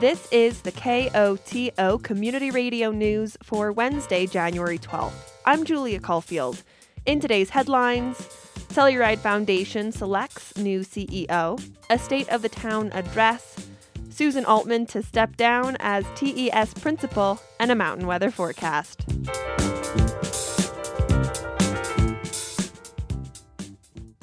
This is the KOTO Community Radio News for Wednesday, January 12th. I'm Julia Caulfield. In today's headlines, Telluride Foundation selects new CEO, a State of the Town address, Susan Altman to step down as TES principal, and a mountain weather forecast.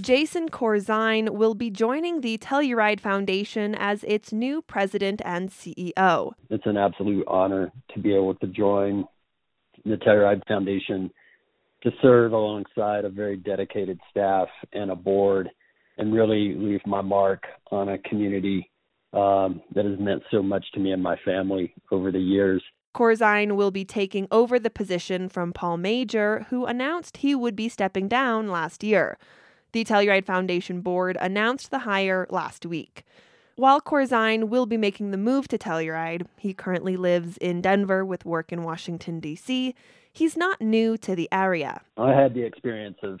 Jason Corzine will be joining the Telluride Foundation as its new president and CEO. It's an absolute honor to be able to join the Telluride Foundation to serve alongside a very dedicated staff and a board and really leave my mark on a community that has meant so much to me and my family over the years. Corzine will be taking over the position from Paul Major, who announced he would be stepping down last year. The Telluride Foundation board announced the hire last week. While Corzine will be making the move to Telluride, he currently lives in Denver with work in Washington, D.C., he's not new to the area. I had the experience of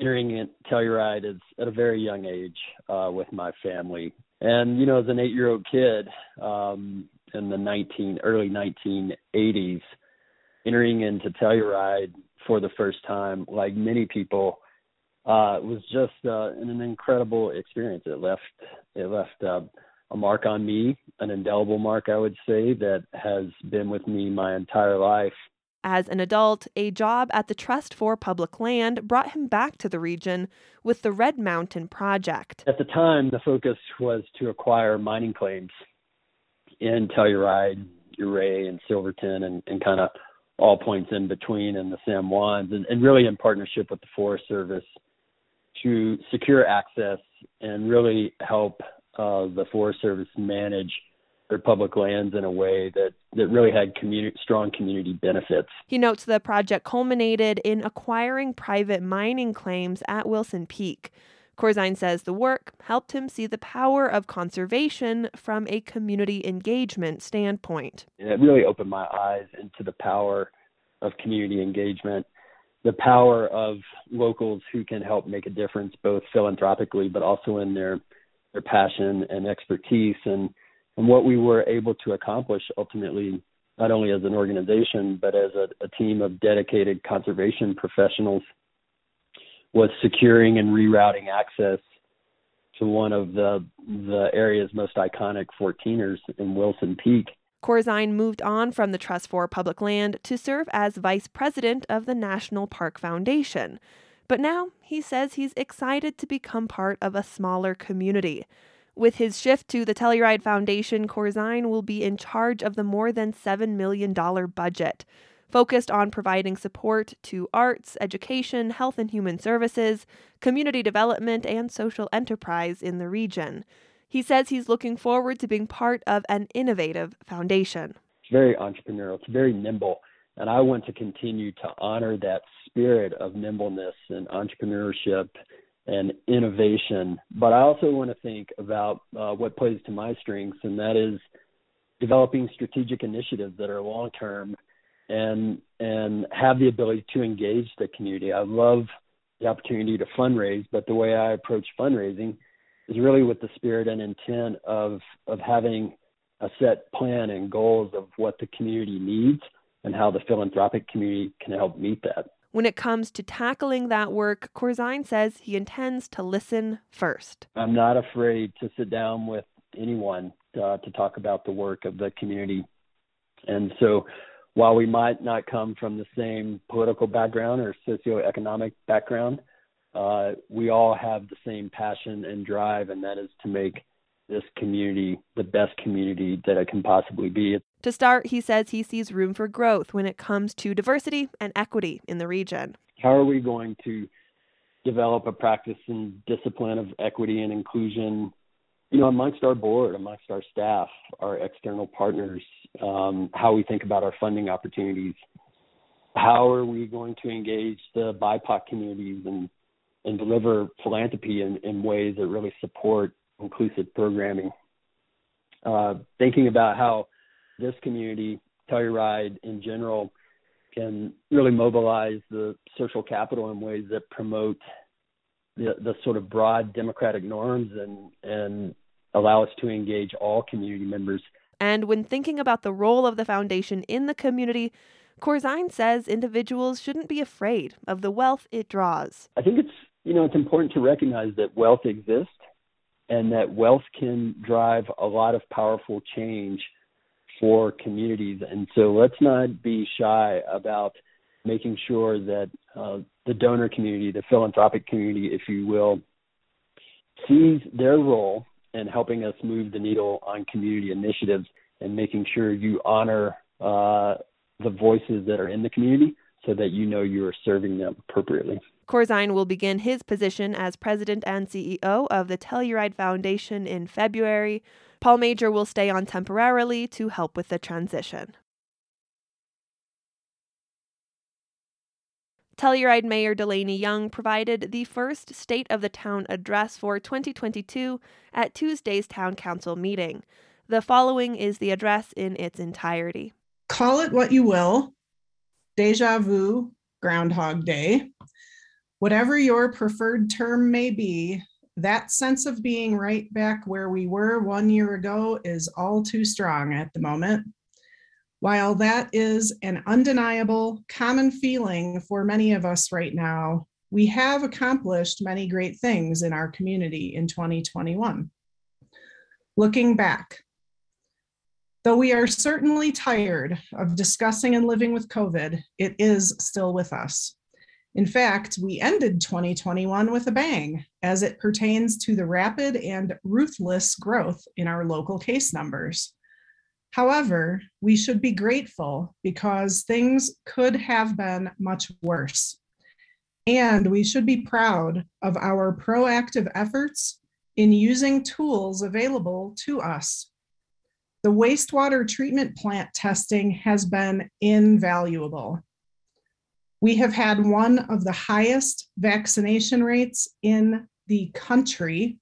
entering Telluride at a very young age with my family. And, you know, as an 8-year-old kid in the early 1980s, entering into Telluride for the first time, like many people, was just an incredible experience. It left a mark on me, an indelible mark, I would say, that has been with me my entire life. As an adult, a job at the Trust for Public Land brought him back to the region with the Red Mountain Project. At the time, the focus was to acquire mining claims in Telluride, Ouray, and Silverton, and kind of all points in between in the San Juans, and really in partnership with the Forest Service, to secure access and really help the Forest Service manage their public lands in a way that really had strong community benefits. He notes the project culminated in acquiring private mining claims at Wilson Peak. Corzine says the work helped him see the power of conservation from a community engagement standpoint. It really opened my eyes into the power of community engagement, the power of locals who can help make a difference both philanthropically but also in their passion and expertise, and what we were able to accomplish ultimately, not only as an organization but as a team of dedicated conservation professionals, was securing and rerouting access to one of the area's most iconic 14ers in Wilson Peak. Corzine moved on from the Trust for Public Land to serve as vice president of the National Park Foundation. But now he says he's excited to become part of a smaller community. With his shift to the Telluride Foundation, Corzine will be in charge of the more than $7 million budget, focused on providing support to arts, education, health and human services, community development, and social enterprise in the region. He says he's looking forward to being part of an innovative foundation. It's very entrepreneurial. It's very nimble. And I want to continue to honor that spirit of nimbleness and entrepreneurship and innovation. But I also want to think about what plays to my strengths, and that is developing strategic initiatives that are long-term and have the ability to engage the community. I love the opportunity to fundraise, but the way I approach fundraising is really with the spirit and intent of having a set plan and goals of what the community needs and how the philanthropic community can help meet that. When it comes to tackling that work, Corzine says he intends to listen first. I'm not afraid to sit down with anyone to talk about the work of the community. And so while we might not come from the same political background or socioeconomic background, we all have the same passion and drive, and that is to make this community the best community that it can possibly be. To start, he says he sees room for growth when it comes to diversity and equity in the region. How are we going to develop a practice and discipline of equity and inclusion, you know, amongst our board, amongst our staff, our external partners, how we think about our funding opportunities? How are we going to engage the BIPOC communities and deliver philanthropy in ways that really support inclusive programming? Thinking about how this community, Telluride in general, can really mobilize the social capital in ways that promote the sort of broad democratic norms and allow us to engage all community members. And when thinking about the role of the foundation in the community, Corzine says individuals shouldn't be afraid of the wealth it draws. I think it's important to recognize that wealth exists and that wealth can drive a lot of powerful change for communities. And so let's not be shy about making sure that the donor community, the philanthropic community, if you will, sees their role in helping us move the needle on community initiatives and making sure you honor the voices that are in the community so that you know you are serving them appropriately. Corzine will begin his position as president and CEO of the Telluride Foundation in February. Paul Major will stay on temporarily to help with the transition. Telluride Mayor Delaney Young provided the first State of the Town address for 2022 at Tuesday's Town Council meeting. The following is the address in its entirety. Call it what you will, déjà vu, Groundhog Day, whatever your preferred term may be, that sense of being right back where we were 1 year ago is all too strong at the moment. While that is an undeniable common feeling for many of us right now, we have accomplished many great things in our community in 2021. Looking back, though we are certainly tired of discussing and living with COVID, it is still with us. In fact, we ended 2021 with a bang as it pertains to the rapid and ruthless growth in our local case numbers. However, we should be grateful because things could have been much worse. And we should be proud of our proactive efforts in using tools available to us. The wastewater treatment plant testing has been invaluable. We have had one of the highest vaccination rates in the country,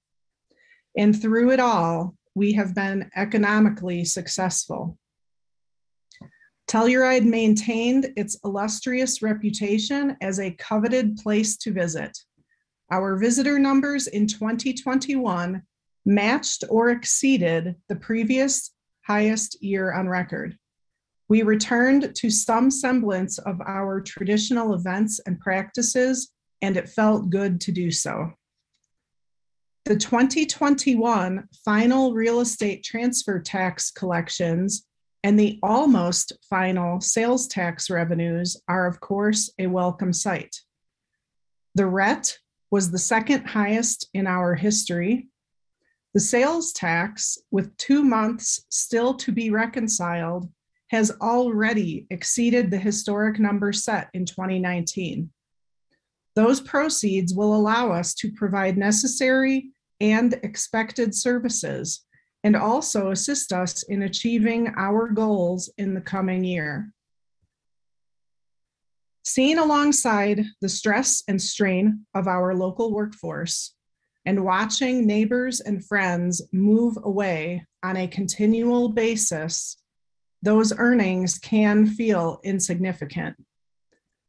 and through it all, we have been economically successful. Telluride maintained its illustrious reputation as a coveted place to visit. Our visitor numbers in 2021 matched or exceeded the previous highest year on record. We returned to some semblance of our traditional events and practices, and it felt good to do so. The 2021 final real estate transfer tax collections and the almost final sales tax revenues are, of course, a welcome sight. The RET was the second highest in our history. The sales tax, with 2 months still to be reconciled, has already exceeded the historic number set in 2019. Those proceeds will allow us to provide necessary and expected services and also assist us in achieving our goals in the coming year. Seen alongside the stress and strain of our local workforce, and watching neighbors and friends move away on a continual basis, those earnings can feel insignificant.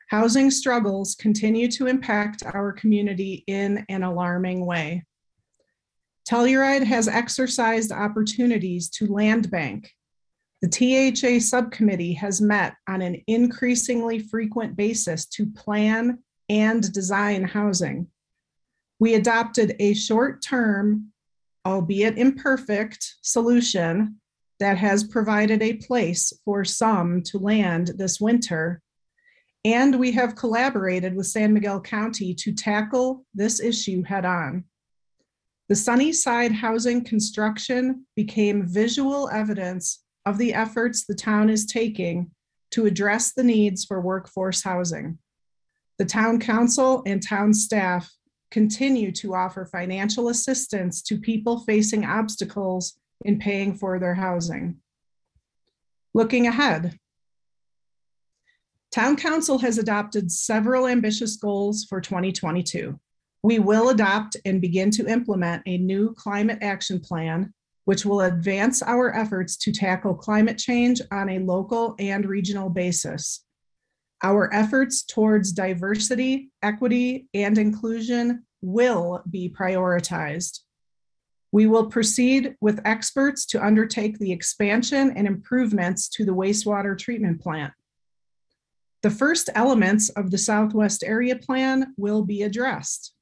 Housing struggles continue to impact our community in an alarming way. Telluride has exercised opportunities to land bank. The THA subcommittee has met on an increasingly frequent basis to plan and design housing. We adopted a short-term, albeit imperfect, solution that has provided a place for some to land this winter, and we have collaborated with San Miguel County to tackle this issue head-on. The Sunnyside housing construction became visual evidence of the efforts the town is taking to address the needs for workforce housing. The town council and town staff continue to offer financial assistance to people facing obstacles in paying for their housing. Looking ahead, Town Council has adopted several ambitious goals for 2022. We will adopt and begin to implement a new climate action plan, which will advance our efforts to tackle climate change on a local and regional basis. Our efforts towards diversity, equity, and inclusion will be prioritized. We will proceed with experts to undertake the expansion and improvements to the wastewater treatment plant. The first elements of the Southwest Area Plan will be addressed.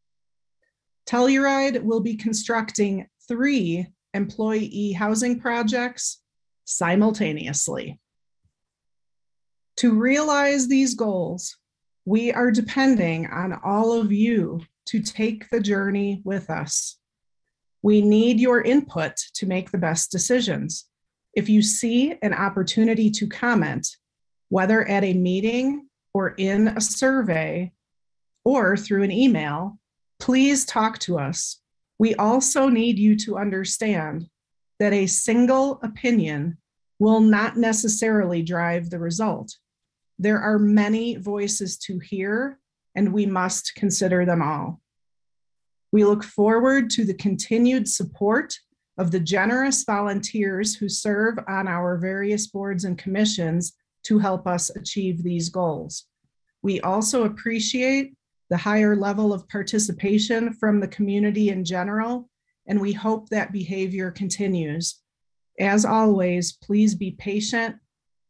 Telluride will be constructing 3 employee housing projects simultaneously. To realize these goals, we are depending on all of you to take the journey with us. We need your input to make the best decisions. If you see an opportunity to comment, whether at a meeting or in a survey or through an email, please talk to us. We also need you to understand that a single opinion will not necessarily drive the result. There are many voices to hear, and we must consider them all. We look forward to the continued support of the generous volunteers who serve on our various boards and commissions to help us achieve these goals. We also appreciate the higher level of participation from the community in general, and we hope that behavior continues. As always, please be patient,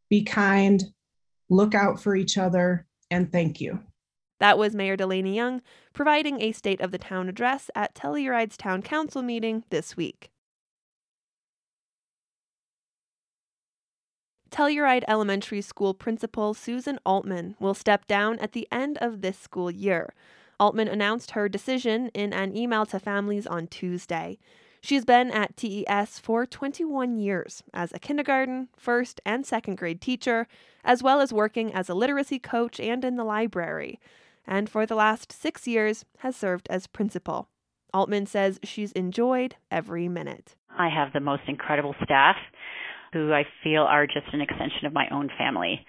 be kind, look out for each other, and thank you. That was Mayor Delaney Young providing a State of the Town address at Telluride's Town Council meeting this week. Telluride Elementary School Principal Susan Altman will step down at the end of this school year. Altman announced her decision in an email to families on Tuesday. She's been at TES for 21 years as a kindergarten, first, and second grade teacher, as well as working as a literacy coach and in the library, and for the last 6 years has served as principal. Altman says she's enjoyed every minute. I have the most incredible staff who I feel are just an extension of my own family.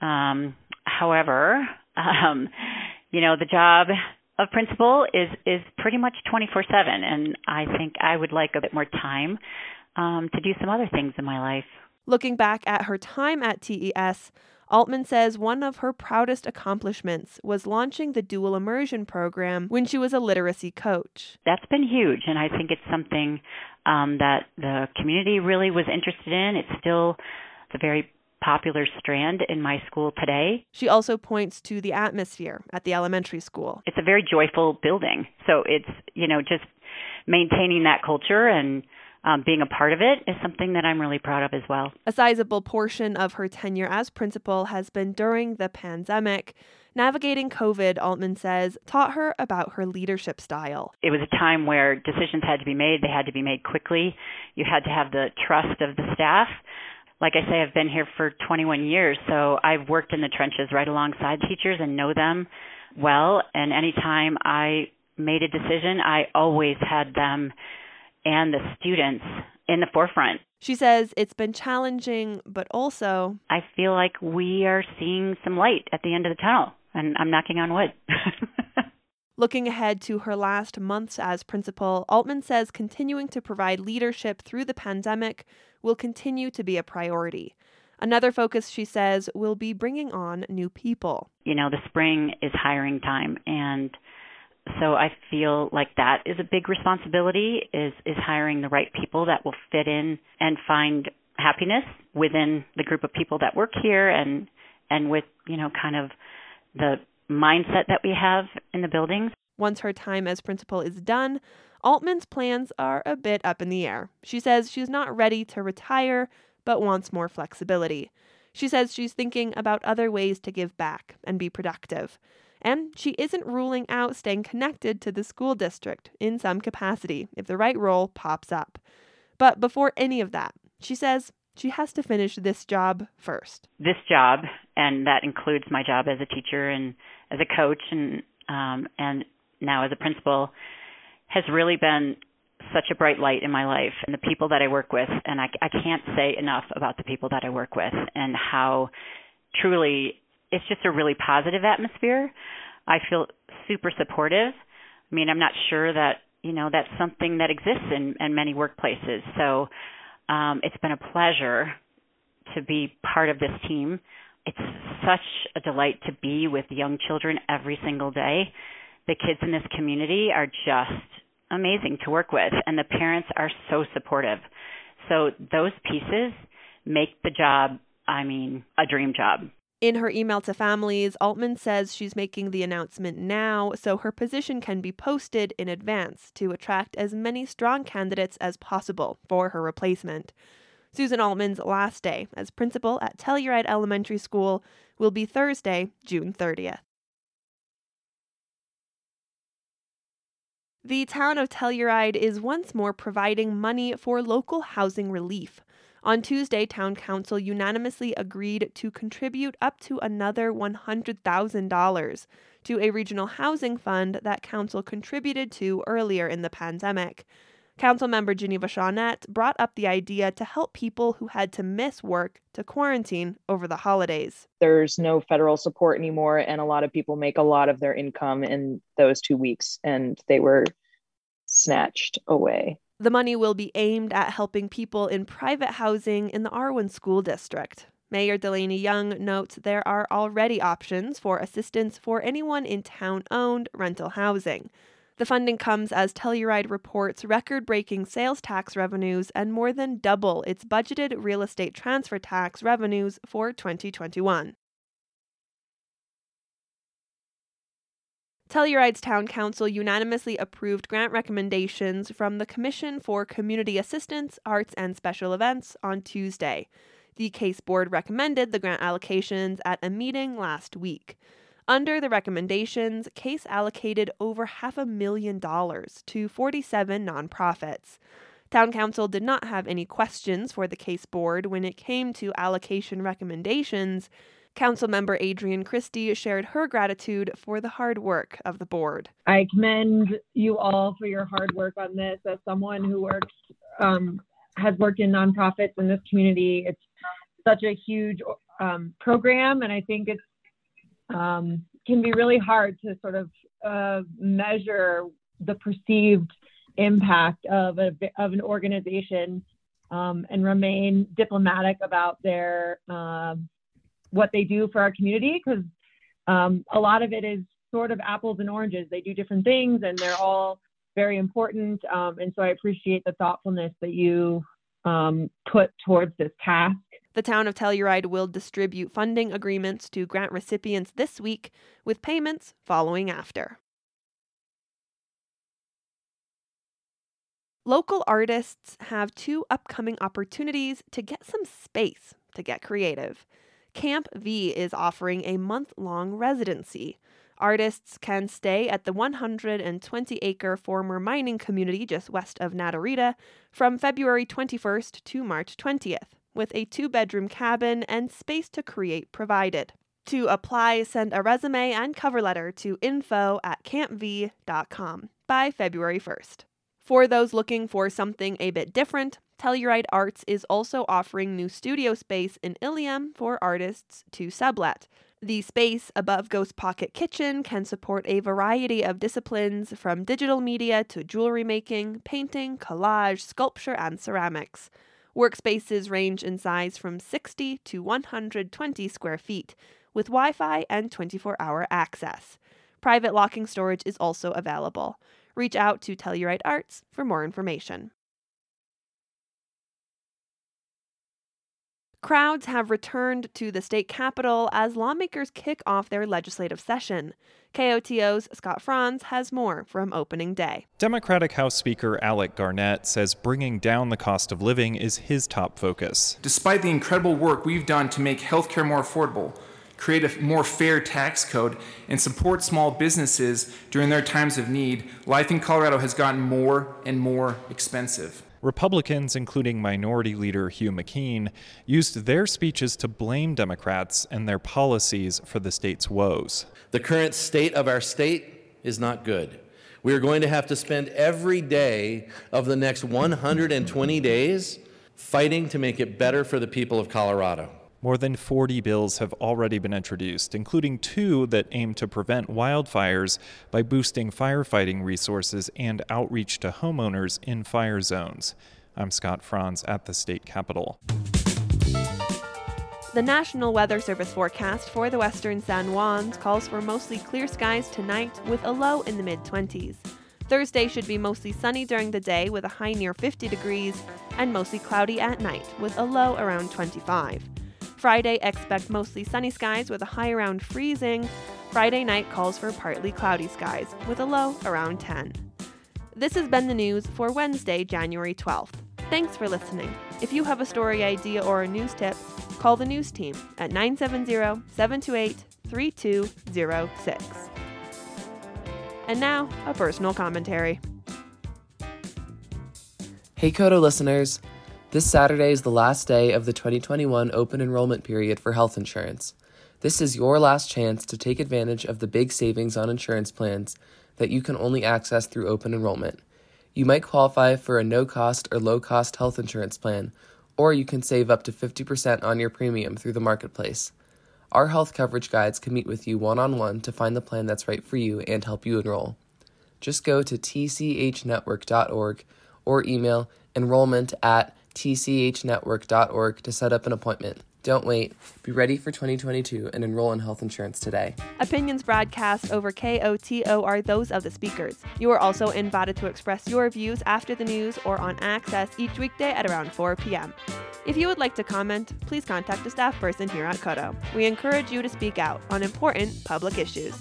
However, the job of principal is pretty much 24/7, and I think I would like a bit more time to do some other things in my life. Looking back at her time at TES, Altman says one of her proudest accomplishments was launching the dual immersion program when she was a literacy coach. That's been huge, and I think it's something that the community really was interested in. It's still the very popular strand in my school today. She also points to the atmosphere at the elementary school. It's a very joyful building. So it's, just maintaining that culture and being a part of it is something that I'm really proud of as well. A sizable portion of her tenure as principal has been during the pandemic. Navigating COVID, Altman says, taught her about her leadership style. It was a time where decisions had to be made. They had to be made quickly. You had to have the trust of the staff. Like I say, I've been here for 21 years, so I've worked in the trenches right alongside teachers and know them well. And anytime I made a decision, I always had them and the students in the forefront. She says it's been challenging, but also, I feel like we are seeing some light at the end of the tunnel, and I'm knocking on wood. Looking ahead to her last months as principal, Altman says continuing to provide leadership through the pandemic will continue to be a priority. Another focus, she says, will be bringing on new people. The spring is hiring time, and so I feel like that is a big responsibility, is hiring the right people that will fit in and find happiness within the group of people that work here and with, kind of the mindset that we have in the buildings. Once her time as principal is done, Altman's plans are a bit up in the air. She says she's not ready to retire, but wants more flexibility. She says she's thinking about other ways to give back and be productive. And she isn't ruling out staying connected to the school district in some capacity if the right role pops up. But before any of that, she says she has to finish this job first. This job, and that includes my job as a teacher and as a coach and now as a principal, has really been such a bright light in my life and the people that I work with. And I can't say enough about the people that I work with and how truly it's just a really positive atmosphere. I feel super supportive. I mean, I'm not sure that, that's something that exists in many workplaces. So it's been a pleasure to be part of this team. It's such a delight to be with young children every single day. The kids in this community are just amazing to work with, and the parents are so supportive. So those pieces make the job, I mean, a dream job. In her email to families, Altman says she's making the announcement now so her position can be posted in advance to attract as many strong candidates as possible for her replacement. Susan Altman's last day as principal at Telluride Elementary School will be Thursday, June 30th. The town of Telluride is once more providing money for local housing relief. On Tuesday, Town Council unanimously agreed to contribute up to another $100,000 to a regional housing fund that Council contributed to earlier in the pandemic. Council member Geneva Charnett brought up the idea to help people who had to miss work to quarantine over the holidays. There's no federal support anymore, and a lot of people make a lot of their income in those 2 weeks, and they were snatched away. The money will be aimed at helping people in private housing in the Arwen School District. Mayor Delaney Young notes there are already options for assistance for anyone in town-owned rental housing. The funding comes as Telluride reports record-breaking sales tax revenues and more than double its budgeted real estate transfer tax revenues for 2021. Telluride's Town Council unanimously approved grant recommendations from the Commission for Community Assistance, Arts, and Special Events on Tuesday. The CASE board recommended the grant allocations at a meeting last week. Under the recommendations, CASE allocated over $500,000 to 47 nonprofits. Town Council did not have any questions for the CASE board when it came to allocation recommendations. Councilmember Adrian Christie shared her gratitude for the hard work of the board. I commend you all for your hard work on this. As someone who works, has worked in nonprofits in this community, it's such a huge program, and I think it's can be really hard to sort of measure the perceived impact of an organization and remain diplomatic about their what they do for our community, because a lot of it is sort of apples and oranges. They do different things, and they're all very important. And so I appreciate the thoughtfulness that you put towards this task. The town of Telluride will distribute funding agreements to grant recipients this week, with payments following after. Local artists have two upcoming opportunities to get some space to get creative. Camp V is offering a month-long residency. Artists can stay at the 120-acre former mining community just west of Naturita from February 21st to March 20th. With a 2-bedroom cabin and space to create provided. To apply, send a resume and cover letter to info@campv.com by February 1st. For those looking for something a bit different, Telluride Arts is also offering new studio space in Ilium for artists to sublet. The space above Ghost Pocket Kitchen can support a variety of disciplines from digital media to jewelry making, painting, collage, sculpture, and ceramics. Workspaces range in size from 60 to 120 square feet, with Wi-Fi and 24-hour access. Private locking storage is also available. Reach out to Telluride Arts for more information. Crowds have returned to the state capitol as lawmakers kick off their legislative session. KOTO's Scott Franz has more from opening day. Democratic House Speaker Alec Garnett says bringing down the cost of living is his top focus. Despite the incredible work we've done to make healthcare more affordable, create a more fair tax code, and support small businesses during their times of need, life in Colorado has gotten more and more expensive. Republicans, including Minority Leader Hugh McKean, used their speeches to blame Democrats and their policies for the state's woes. The current state of our state is not good. We are going to have to spend every day of the next 120 days fighting to make it better for the people of Colorado. More than 40 bills have already been introduced, including two that aim to prevent wildfires by boosting firefighting resources and outreach to homeowners in fire zones. I'm Scott Franz at the state capitol. The National Weather Service forecast for the Western San Juans calls for mostly clear skies tonight with a low in the mid-20s. Thursday should be mostly sunny during the day with a high near 50 degrees and mostly cloudy at night with a low around 25. Friday, expect mostly sunny skies with a high around freezing. Friday night calls for partly cloudy skies with a low around 10. This has been the news for Wednesday, January 12th. Thanks for listening. If you have a story idea or a news tip, call the news team at 970-728-3206. And now, a personal commentary. Hey KOTO listeners! This Saturday is the last day of the 2021 open enrollment period for health insurance. This is your last chance to take advantage of the big savings on insurance plans that you can only access through open enrollment. You might qualify for a no-cost or low-cost health insurance plan, or you can save up to 50% on your premium through the marketplace. Our health coverage guides can meet with you one-on-one to find the plan that's right for you and help you enroll. Just go to tchnetwork.org or email enrollment@tchnetwork.org to set up an appointment. Don't wait. Be ready for 2022 and enroll in health insurance today. Opinions broadcast over KOTO are those of the speakers. You are also invited to express your views after the news or on Access each weekday at around 4 p.m. If you would like to comment, please contact a staff person here at KOTO. We encourage you to speak out on important public issues.